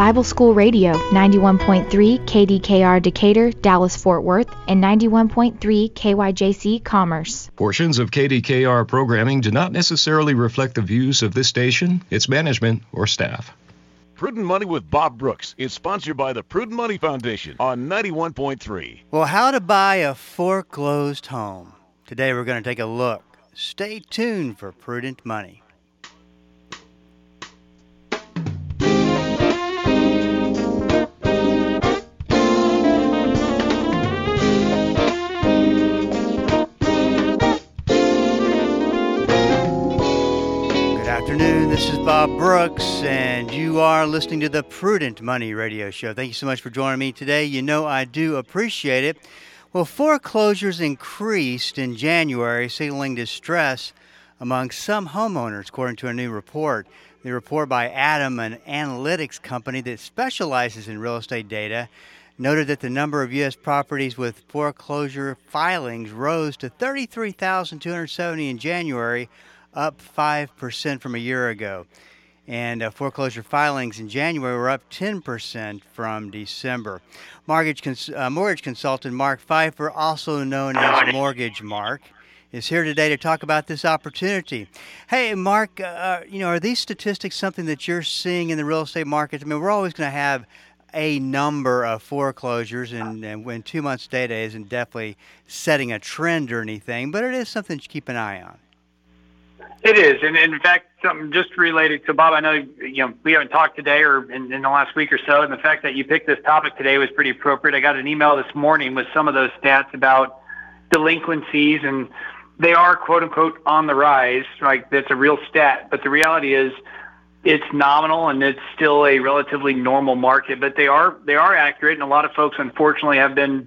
Bible School Radio, 91.3 KDKR Decatur, Dallas-Fort Worth, and 91.3 KYJC Commerce. Portions of KDKR programming do not necessarily reflect the views of this station, its management, or staff. Prudent Money with Bob Brooks is sponsored by the Prudent Money Foundation on 91.3. Well, how to buy a foreclosed home. Today we're going to take a look. Stay tuned for Prudent Money. This is Bob Brooks, and you are listening to the Prudent Money Radio Show. Thank you so much for joining me today. You know I do appreciate it. Well, foreclosures increased in January, signaling distress among some homeowners, according to a new report. The report by Adam, an analytics company that specializes in real estate data, noted that the number of U.S. properties with foreclosure filings rose to 33,270 in January, up 5% from a year ago. And foreclosure filings in January were up 10% from December. Mortgage consultant Mark Pfeiffer, also known as Mortgage Mark, is here today to talk about this opportunity. Hey, Mark, are these statistics something that you're seeing in the real estate market? I mean, we're always going to have a number of foreclosures, and when 2 months' data isn't definitely setting a trend or anything, but it is something to keep an eye on. It is, and in fact, something just related to Bob. I know we haven't talked today or in the last week or so, and the fact that you picked this topic today was pretty appropriate. I got an email this morning with some of those stats about delinquencies, and they are quote unquote on the rise. Like, that's a real stat, but the reality is it's nominal and it's still a relatively normal market. But they are accurate, and a lot of folks unfortunately have been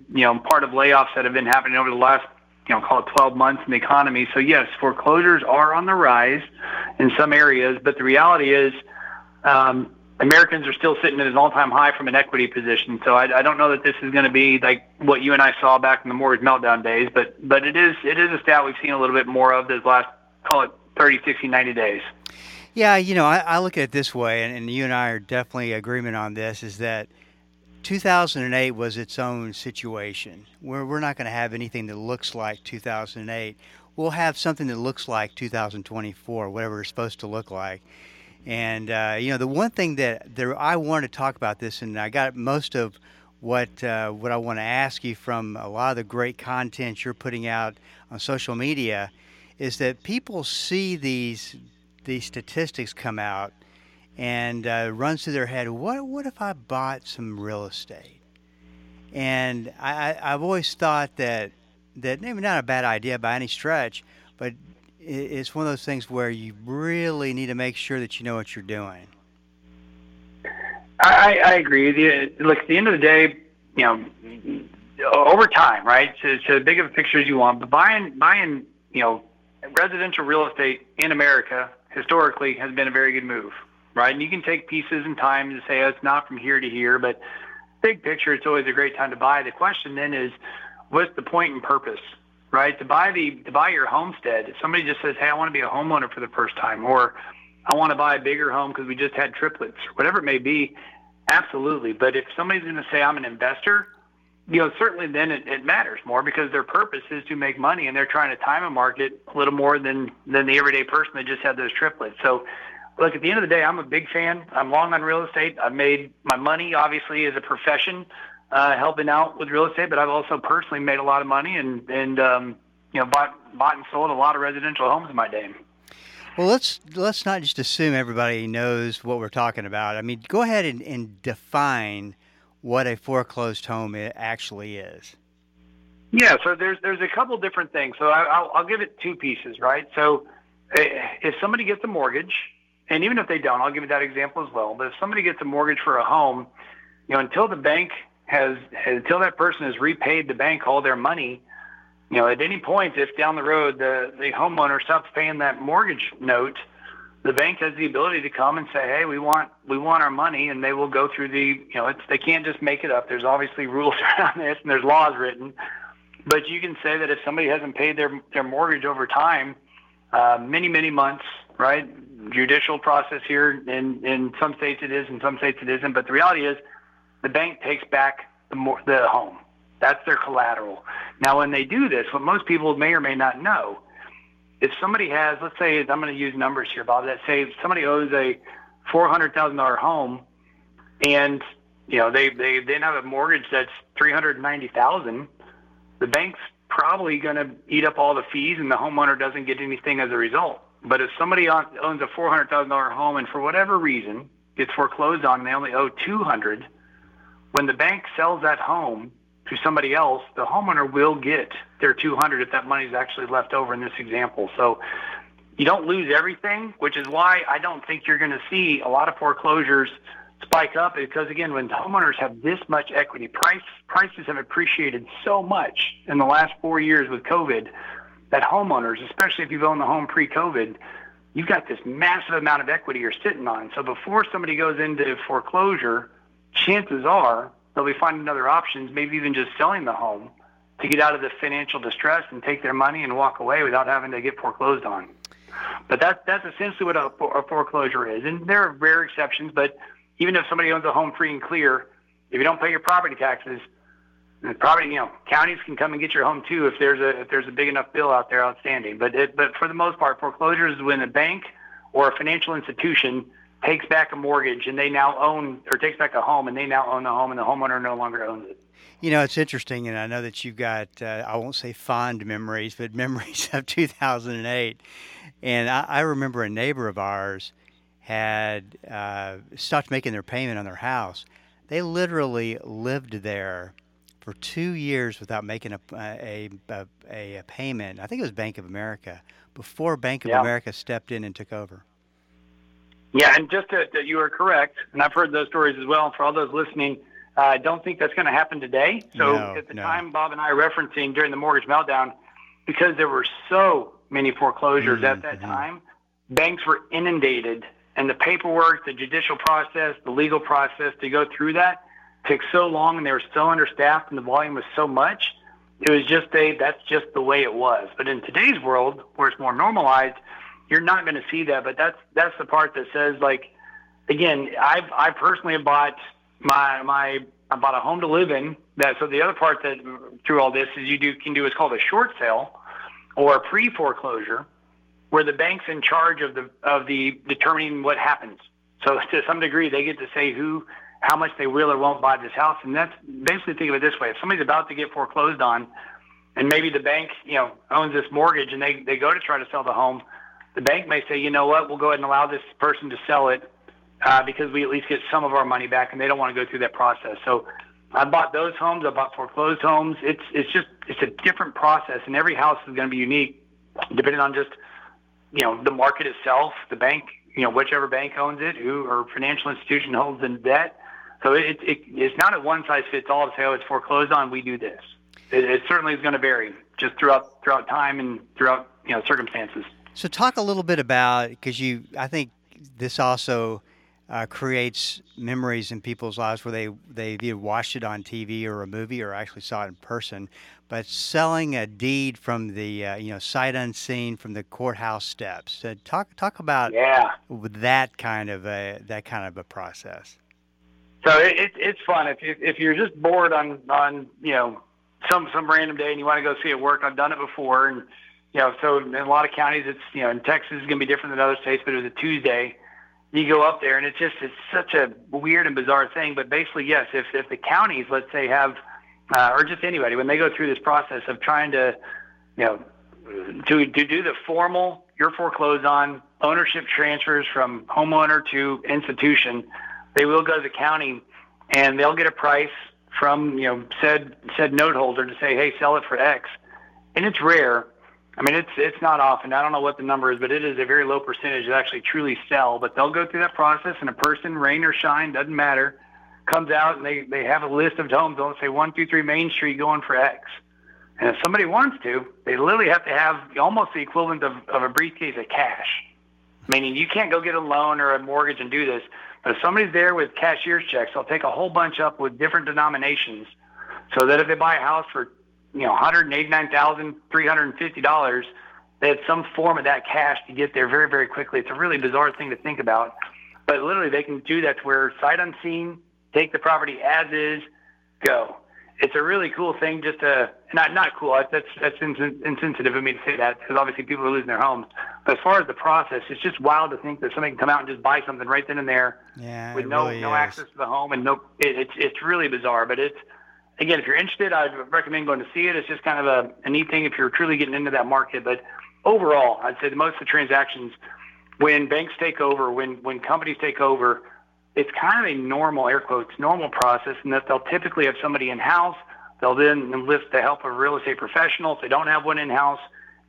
part of layoffs that have been happening over the last, call it 12 months in the economy. So yes, foreclosures are on the rise in some areas, but the reality is Americans are still sitting at an all-time high from an equity position. So I don't know that this is going to be like what you and I saw back in the mortgage meltdown days, but it is a stat we've seen a little bit more of this last, call it 30, 60, 90 days. Yeah, I look at it this way, and you and I are definitely in agreement on this, is that 2008 was its own situation. We're not going to have anything that looks like 2008. We'll have something that looks like 2024, whatever it's supposed to look like. And, the one thing that I wanted to talk about this, and I got most of what I want to ask you from a lot of the great content you're putting out on social media, is that people see these statistics come out and runs through their head, what if I bought some real estate? And I've always thought that maybe not a bad idea by any stretch, but it's one of those things where you really need to make sure that you know what you're doing. I agree with you. Look, at the end of the day, over time, right? So big of a picture as you want, but buying residential real estate in America historically has been a very good move. Right, and you can take pieces and time to say, it's not from here to here, but big picture, it's always a great time to buy. The question then is, what's the point and purpose, right? To buy your homestead. If somebody just says, hey, I want to be a homeowner for the first time, or I want to buy a bigger home because we just had triplets, whatever it may be, absolutely. But if somebody's going to say, I'm an investor, certainly then it matters more, because their purpose is to make money, and they're trying to time a market a little more than the everyday person that just had those triplets. So, look, at the end of the day, I'm a big fan. I'm long on real estate. I've made my money, obviously, as a profession, helping out with real estate, but I've also personally made a lot of money and bought and sold a lot of residential homes in my day. Well, let's not just assume everybody knows what we're talking about. I mean, go ahead and define what a foreclosed home actually is. Yeah, so there's a couple different things. So I'll give it two pieces, right? So if somebody gets a mortgage, and even if they don't, I'll give you that example as well. But if somebody gets a mortgage for a home, until the bank until that person has repaid the bank all their money, at any point, if down the road the homeowner stops paying that mortgage note, the bank has the ability to come and say, hey, we want our money, and they will go through they can't just make it up. There's obviously rules around this, and there's laws written. But you can say that if somebody hasn't paid their mortgage over time, many, many months, right? Judicial process here. In some states it is, in some states it isn't. But the reality is the bank takes back the home. That's their collateral. Now, when they do this, what most people may or may not know, if somebody has, let's say, I'm going to use numbers here, Bob, that say somebody owes a $400,000 home and, you know, they then have a mortgage that's $390,000, the bank's probably going to eat up all the fees and the homeowner doesn't get anything as a result. But if somebody owns a $400,000 home and for whatever reason gets foreclosed on and they only owe $200,000, when the bank sells that home to somebody else, the homeowner will get their $200,000 if that money is actually left over in this example. So you don't lose everything, which is why I don't think you're going to see a lot of foreclosures spike up, because again, when homeowners have this much equity, prices have appreciated so much in the last 4 years with COVID that homeowners, especially if you've owned the home pre-COVID, you've got this massive amount of equity you're sitting on. So before somebody goes into foreclosure, chances are they'll be finding other options, maybe even just selling the home to get out of the financial distress and take their money and walk away without having to get foreclosed on. But that's essentially what a foreclosure is. And there are rare exceptions, but even if somebody owns a home free and clear, if you don't pay your property taxes, probably, you know, counties can come and get your home too if there's a big enough bill out there outstanding. But for the most part, foreclosures is when a bank or a financial institution takes back a mortgage and they now own, or takes back a home and they now own the home and the homeowner no longer owns it. You know, it's interesting, and I know that you've got, I won't say fond memories, but memories of 2008. And I remember a neighbor of ours had stopped making their payment on their house. They literally lived there for 2 years without making a payment. I think it was Bank of America, before Bank of America stepped in and took over. Yeah, and just that you are correct, and I've heard those stories as well. And for all those listening, I don't think that's going to happen today. So time Bob and I are referencing during the mortgage meltdown, because there were so many foreclosures at that time, banks were inundated, and the paperwork, the judicial process, the legal process to go through that took so long, and they were so understaffed, and the volume was so much. It was just that's just the way it was. But in today's world, where it's more normalized, you're not going to see that, but that's the part that says, like, again, I personally bought I bought a home to live in. That, so the other part that through all this is you can do is called a short sale or a pre-foreclosure, where the bank's in charge of the determining what happens. So to some degree, they get to say how much they will or won't buy this house, and that's basically, think of it this way: if somebody's about to get foreclosed on, and maybe the bank, you know, owns this mortgage, and they go to try to sell the home. The bank may say, you know what, we'll go ahead and allow this person to sell it because we at least get some of our money back, and they don't want to go through that process. So I bought those homes. I bought foreclosed homes. It's a different process, and every house is going to be unique depending on just, you know, the market itself, the bank, you know, whichever bank owns it, who or financial institution holds in debt. So it's not a one-size-fits-all to say, oh, it's foreclosed on, we do this. It certainly is going to vary just throughout time and throughout, you know, circumstances. So talk a little bit about, because I think this also creates memories in people's lives where they either watched it on TV or a movie or actually saw it in person. But selling a deed from the sight unseen from the courthouse steps. So talk about that kind of a process. So it's fun if you're just bored on some random day and you want to go see it work. I've done it before. And you know, so in a lot of counties, it's, you know, in Texas it's going to be different than other states, but it was a Tuesday. You go up there, and it's such a weird and bizarre thing. But basically, yes, if the counties, let's say, have, or just anybody, when they go through this process of trying to, you know, to do the formal, you're foreclosed on, ownership transfers from homeowner to institution, they will go to the county, and they'll get a price from, you know, said note holder to say, hey, sell it for X, and it's rare. I mean, it's not often. I don't know what the number is, but it is a very low percentage that actually truly sell. But they'll go through that process, and a person, rain or shine, doesn't matter, comes out, and they have a list of homes. They'll say 123 Main Street going for X. And if somebody wants to, they literally have to have almost the equivalent of a briefcase of cash, meaning you can't go get a loan or a mortgage and do this. But if somebody's there with cashier's checks, they'll take a whole bunch up with different denominations so that if they buy a house for, you know, $189,350, They have some form of that cash to get there very, very quickly. It's a really bizarre thing to think about. But literally, they can do that to where sight unseen, take the property as is, go. It's a really cool thing. Just a not cool. That's insensitive of me to say that, because obviously people are losing their homes. But as far as the process, it's just wild to think that somebody can come out and just buy something right then and there, with no access to the home and no. It's really bizarre. But it's, again, if you're interested, I'd recommend going to see it. It's just kind of a neat thing if you're truly getting into that market. But overall, I'd say most of the transactions, when banks take over, when companies take over, it's kind of a normal, air quotes, normal process, and that they'll typically have somebody in-house. They'll then enlist the help of a real estate professional if they don't have one in-house,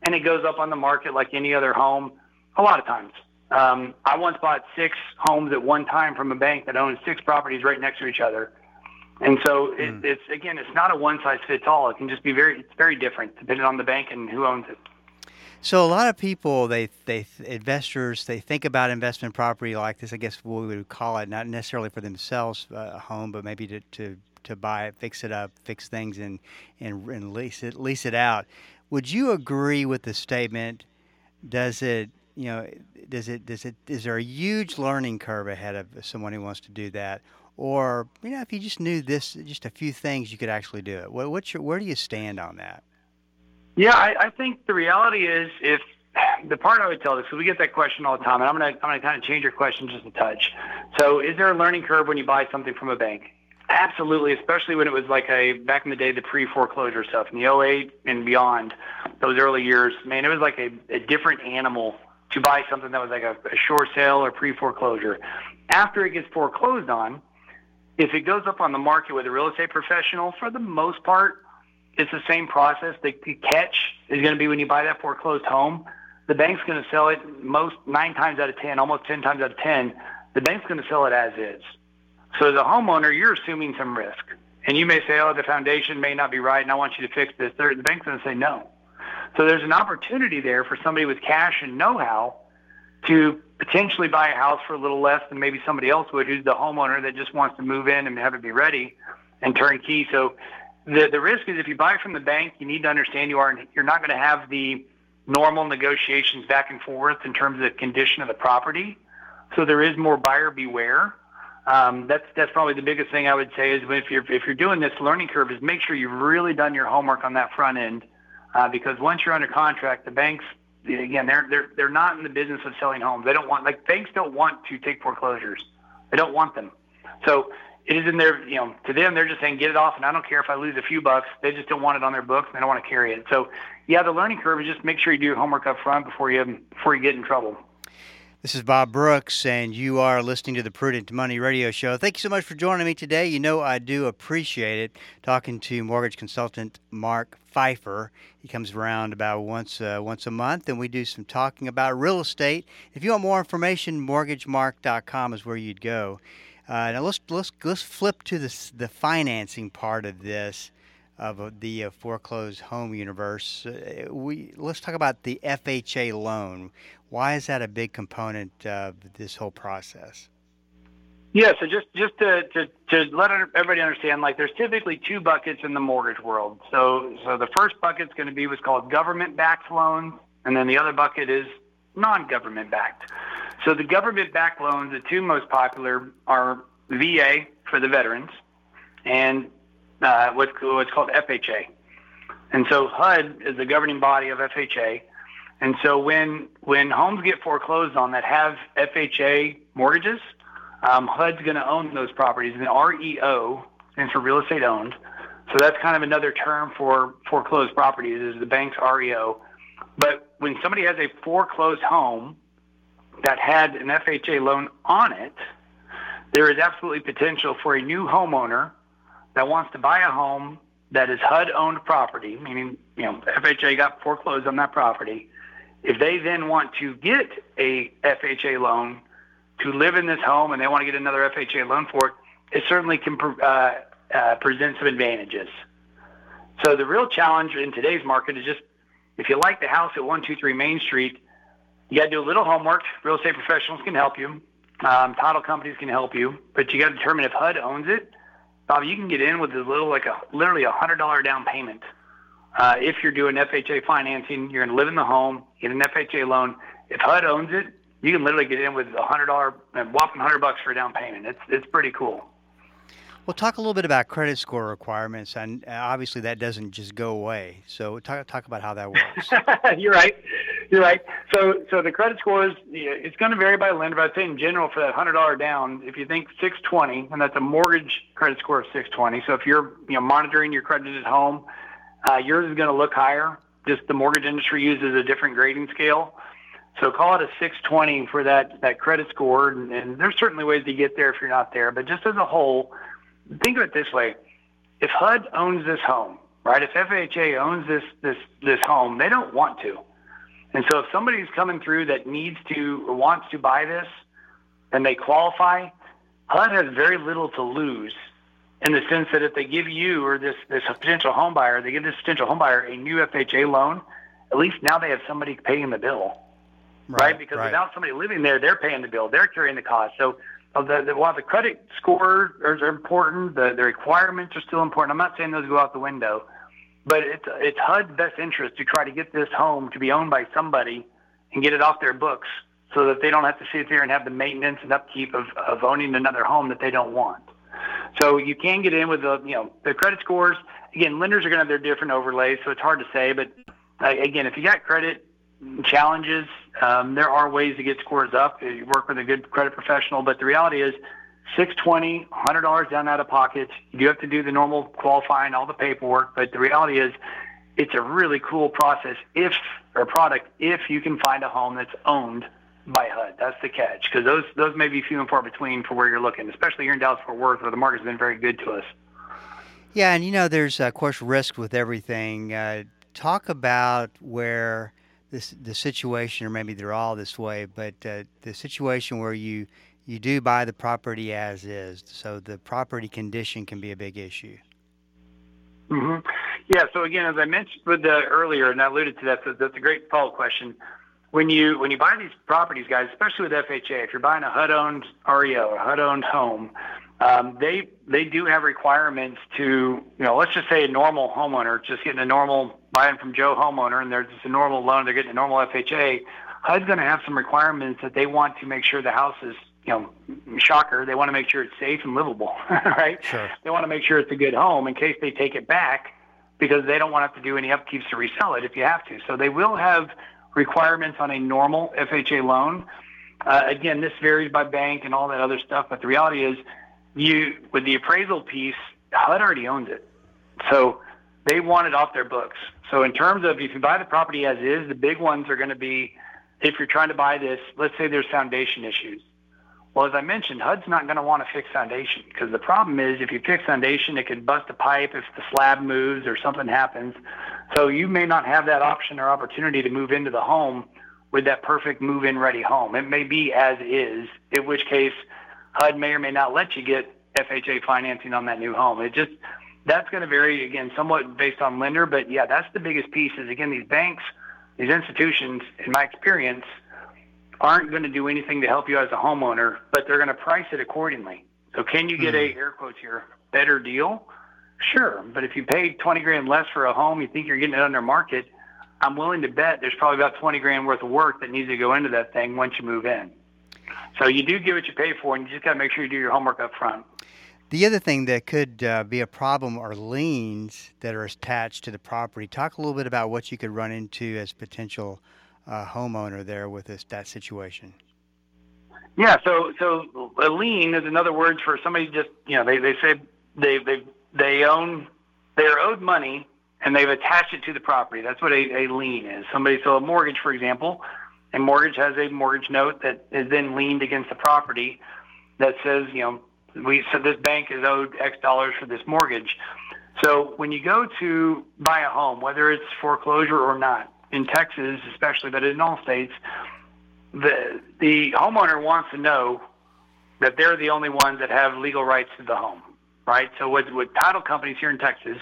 and it goes up on the market like any other home a lot of times. I once bought 6 homes at one time from a bank that owned 6 properties right next to each other. And so it's, again, it's not a one-size-fits-all. It can just be very different depending on the bank and who owns it. So a lot of people, investors, they think about investment property like this, I guess what we would call it, not necessarily for themselves, a home, but maybe to buy it, fix it up, fix things, and lease it out. Would you agree with the statement? Is there a huge learning curve ahead of someone who wants to do that? Or, if you just knew this, just a few things, you could actually do it. Where do you stand on that? Yeah, I think the reality is, if the part I would tell this, because we get that question all the time, and I'm gonna kind of change your question just a touch. So, is there a learning curve when you buy something from a bank? Absolutely, especially when it was like back in the day, the pre-foreclosure stuff, in the 2008 and beyond, those early years. Man, it was like a different animal to buy something that was like a short sale or pre-foreclosure. After it gets foreclosed on, if it goes up on the market with a real estate professional, for the most part, it's the same process. The catch is going to be when you buy that foreclosed home, the bank's going to sell it most 9 times out of 10, almost 10 times out of 10, the bank's going to sell it as is. So as a homeowner, you're assuming some risk. And you may say, the foundation may not be right and I want you to fix this. The bank's going to say no. So there's an opportunity there for somebody with cash and know-how to potentially buy a house for a little less than maybe somebody else would, who's the homeowner that just wants to move in and have it be ready and turnkey. So The risk is, if you buy from the bank, you need to understand you're not going to have the normal negotiations back and forth in terms of the condition of the property. So there is more buyer beware. That's probably the biggest thing I would say is, if you're doing this learning curve, is make sure you've really done your homework on that front end, because once you're under contract, the banks, again, they're not in the business of selling homes. They don't want, like, banks don't want to take foreclosures. They don't want them. So it is in their, to them, they're just saying, get it off, and I don't care if I lose a few bucks. They just don't want it on their books, and they don't want to carry it. So, the learning curve is just make sure you do your homework up front before you get in trouble. This is Bob Brooks, and you are listening to the Prudent Money Radio Show. Thank you so much for joining me today. I do appreciate it. Talking to mortgage consultant Mark Pfeiffer. He comes around about once a month, and we do some talking about real estate. If you want more information, mortgagemark.com is where you'd go. Now let's flip to the financing part of this, of the foreclosed home universe. Let's talk about the FHA loan. Why is that a big component of this whole process? Yeah, so just to let everybody understand, like, there's typically 2 buckets in the mortgage world. So the first bucket's going to be what's called government-backed loans, and then the other bucket is non-government backed. So the government backed loans, the 2 most popular are VA for the veterans and what's called FHA. And so HUD is the governing body of FHA. And so when homes get foreclosed on that have FHA mortgages, HUD's going to own those properties. And the REO stands for real estate owned. So that's kind of another term for foreclosed properties, is the bank's REO. But when somebody has a foreclosed home that had an FHA loan on it, there is absolutely potential for a new homeowner that wants to buy a home that is HUD-owned property, meaning FHA got foreclosed on that property. If they then want to get a FHA loan to live in this home and they want to get another FHA loan for it, it certainly can present some advantages. So the real challenge in today's market is just, if you like the house at 123 Main Street, you got to do a little homework. Real estate professionals can help you. Title companies can help you. But you got to determine if HUD owns it. Bob, you can get in with as little, like literally $100 down payment If you're doing FHA financing, you're going to live in the home, get an FHA loan. If HUD owns it, you can literally get in with $100 for a down payment. It's pretty cool. Well, talk a little bit about credit score requirements, and obviously that doesn't just go away. So talk about how that works. You're right. So the credit score is, it's going to vary by lender, but I'd say in general for that $100 down, if you think 620, and that's a mortgage credit score of 620. So if you're monitoring your credit at home, yours is going to look higher. Just the mortgage industry uses a different grading scale. So call it a 620 for that credit score, and there's certainly ways to get there if you're not there. But just as a whole, think of it this way. If HUD owns this home, right, if FHA owns this home, they don't want to. And so if somebody's coming through that needs to or wants to buy this and they qualify, HUD has very little to lose in the sense that if they give you or this potential home buyer a new FHA loan, at least now they have somebody paying the bill, right? Because without somebody living there, they're paying the bill. They're carrying the cost. So while the credit scores are important, the requirements are still important. I'm not saying those go out the window, but it's HUD's best interest to try to get this home to be owned by somebody and get it off their books so that they don't have to sit there and have the maintenance and upkeep of owning another home that they don't want. So you can get in with the credit scores. Again, lenders are going to have their different overlays, so it's hard to say. But, again, if you got credit challenges, there are ways to get scores up. You work with a good credit professional, but the reality is $620, $100 down out of pocket. You do have to do the normal qualifying, all the paperwork, but the reality is it's a really cool process if you can find a home that's owned by HUD. That's the catch, because those may be few and far between for where you're looking, especially here in Dallas-Fort Worth, where the market's been very good to us. Yeah, and there's, of course, risk with everything. Talk about where the situation, or maybe they're all this way, but the situation where you do buy the property as is, so the property condition can be a big issue. Mm-hmm. Yeah, so again, as I mentioned earlier, and I alluded to that, so that's a great follow-up question. When you buy these properties, guys, especially with FHA, if you're buying a HUD-owned REO or HUD-owned home, they do have requirements to, let's just say a normal homeowner, just getting a normal buying from Joe homeowner, and they're just a normal loan, they're getting a normal FHA, HUD's going to have some requirements that they want to make sure the house is, shocker, they want to make sure it's safe and livable, right? Sure. They want to make sure it's a good home in case they take it back, because they don't want to have to do any upkeeps to resell it if you have to. So they will have requirements on a normal FHA loan. Again, this varies by bank and all that other stuff, but the reality is with the appraisal piece, HUD already owns it. So they want it off their books. So in terms of if you buy the property as is, the big ones are going to be, if you're trying to buy this, let's say there's foundation issues. Well, as I mentioned, HUD's not going to want to fix foundation, because the problem is if you fix foundation, it could bust a pipe if the slab moves or something happens. So you may not have that option or opportunity to move into the home with that perfect move-in ready home. It may be as is, in which case HUD may or may not let you get FHA financing on that new home. That's going to vary, again, somewhat based on lender. But, yeah, that's the biggest piece is, again, these banks, these institutions, in my experience, aren't going to do anything to help you as a homeowner, but they're going to price it accordingly. So can you get a, air quotes here, better deal? Sure. But if you paid $20,000 less for a home, you think you're getting it under market, I'm willing to bet there's probably about $20,000 worth of work that needs to go into that thing once you move in. So you do get what you pay for, and you just got to make sure you do your homework up front. The other thing that could be a problem are liens that are attached to the property. Talk a little bit about what you could run into as potential homeowner there with that situation. Yeah, so a lien is another word for somebody just, they say they're owed money and they've attached it to the property. That's what a lien is. So a mortgage, for example, and mortgage has a mortgage note that is then liened against the property that says, so this bank is owed X dollars for this mortgage. So when you go to buy a home, whether it's foreclosure or not, in Texas especially, but in all states, the homeowner wants to know that they're the only ones that have legal rights to the home, right? So with title companies here in Texas,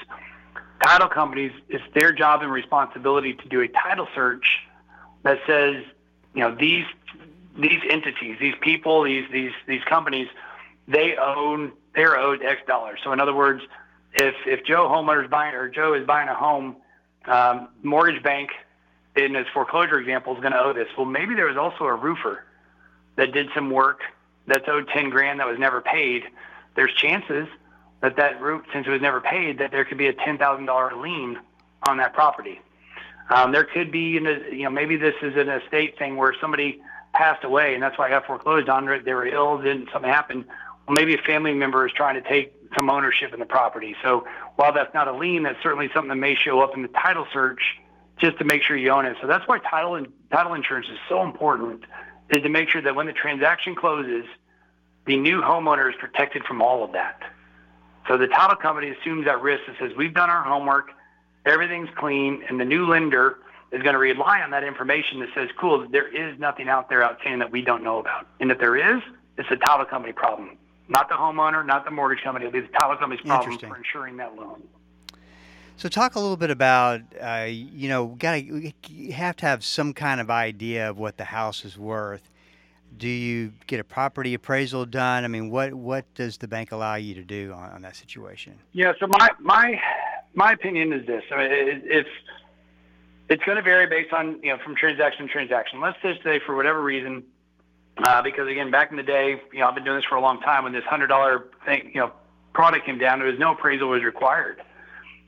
it's their job and responsibility to do a title search that says, these entities, these people, these companies, they're owed X dollars. So in other words, if Joe is buying a home mortgage bank in his foreclosure example is going to owe this. Well, maybe there was also a roofer that did some work that's owed 10 grand that was never paid. There's chances that that roof, since it was never paid, that there could be a $10,000 lien on that property. There could be, you know, maybe this is an estate thing where somebody passed away and that's why I got foreclosed on it. They were ill, didn't something happen? Well, maybe a family member is trying to take some ownership in the property. So while that's not a lien, that's certainly something that may show up in the title search just to make sure you own it. So that's why title insurance is so important, is to make sure that when the transaction closes, the new homeowner is protected from all of that. So the title company assumes that risk and says, we've done our homework, everything's clean, and the new lender is going to rely on that information that says, cool, there is nothing out there outstanding that we don't know about. And if there is, it's a title company problem. Not the homeowner, not the mortgage company. It'll be the title company's problem for insuring that loan. So talk a little bit about, you know, you have to have some kind of idea of what the house is worth. Do you get a property appraisal done? I mean, what does the bank allow you to do on that situation? Yeah, so my opinion is this. I mean, it's going to vary based on, you know, from transaction to transaction. Let's just say for whatever reason, because again, back in the day, you know, I've been doing this for a long time. When this $100 thing, you know, product came down, there was no appraisal was required,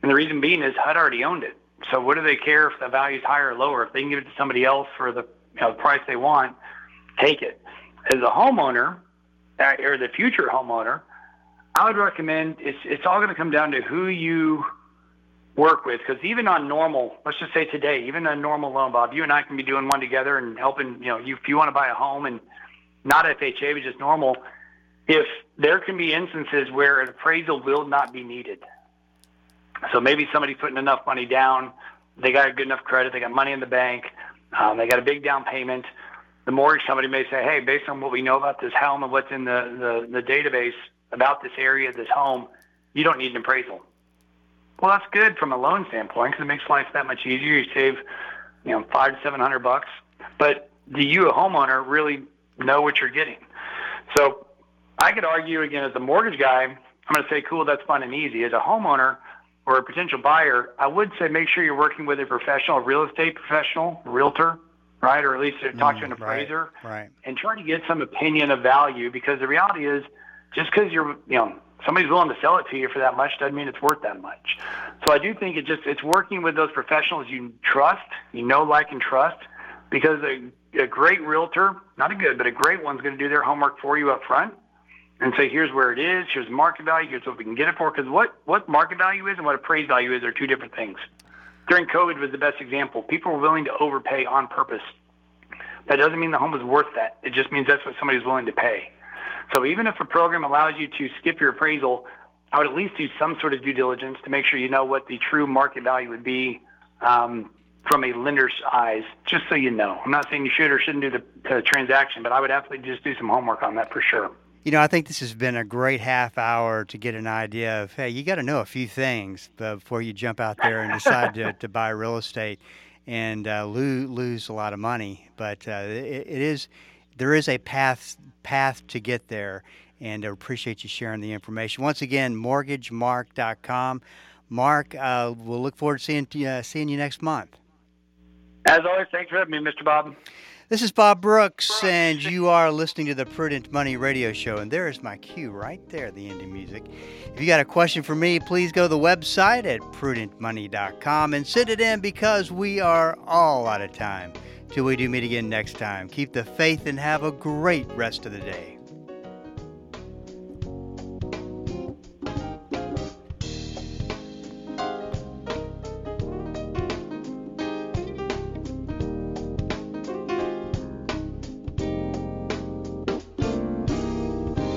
and the reason being is HUD already owned it. So what do they care if the value is higher or lower? If they can give it to somebody else for the, you know, the price they want, take it. As a homeowner or the future homeowner, I would recommend it's all going to come down to who you work with, because even on normal, let's just say today, even a normal loan, Bob, you and I can be doing one together and helping, you know, if you want to buy a home and not FHA, but just normal, if there can be instances where an appraisal will not be needed. So maybe somebody putting enough money down, they got a good enough credit, they got money in the bank, they got a big down payment. The mortgage company may say, hey, based on what we know about this home and what's in the database about this area, this home, you don't need an appraisal. Well, that's good from a loan standpoint because it makes life that much easier. You save, you know, $500 to $700. But do you, a homeowner, really know what you're getting? So I could argue, again, as a mortgage guy, I'm going to say, cool, that's fun and easy. As a homeowner or a potential buyer, I would say make sure you're working with a professional, a real estate professional, a realtor, right, or at least talk to an appraiser, right, and try to get some opinion of value, because the reality is just because you're, you know, somebody's willing to sell it to you for that much doesn't mean it's worth that much. So I do think it's working with those professionals you trust, you know, like and trust, because a great realtor, not a good, but a great one's going to do their homework for you up front and say, here's where it is, here's market value, here's what we can get it for, because what market value is and what appraised value is are two different things. During COVID was the best example. People were willing to overpay on purpose. That doesn't mean the home was worth that. It just means that's what somebody's willing to pay. So even if a program allows you to skip your appraisal, I would at least do some sort of due diligence to make sure you know what the true market value would be from a lender's eyes, just so you know. I'm not saying you should or shouldn't do the transaction, but I would absolutely just do some homework on that for sure. You know, I think this has been a great half hour to get an idea of, hey, you got to know a few things before you jump out there and decide to buy real estate and lose a lot of money. But there is a path to get there, and I appreciate you sharing the information. Once again, mortgagemark.com. Mark, we'll look forward to seeing you next month. As always, thanks for having me, Mr. Bob. This is Bob Brooks, and you are listening to the Prudent Money Radio Show. And there is my cue right there, the ending music. If you got a question for me, please go to the website at PrudentMoney.com and send it in, because we are all out of time. Till we do meet again next time, keep the faith and have a great rest of the day.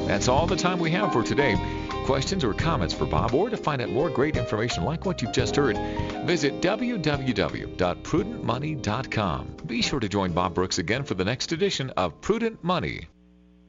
That's all the time we have for today. Questions or comments for Bob, or to find out more great information like what you've just heard, visit www.prudentmoney.com. Be sure to join Bob Brooks again for the next edition of Prudent Money.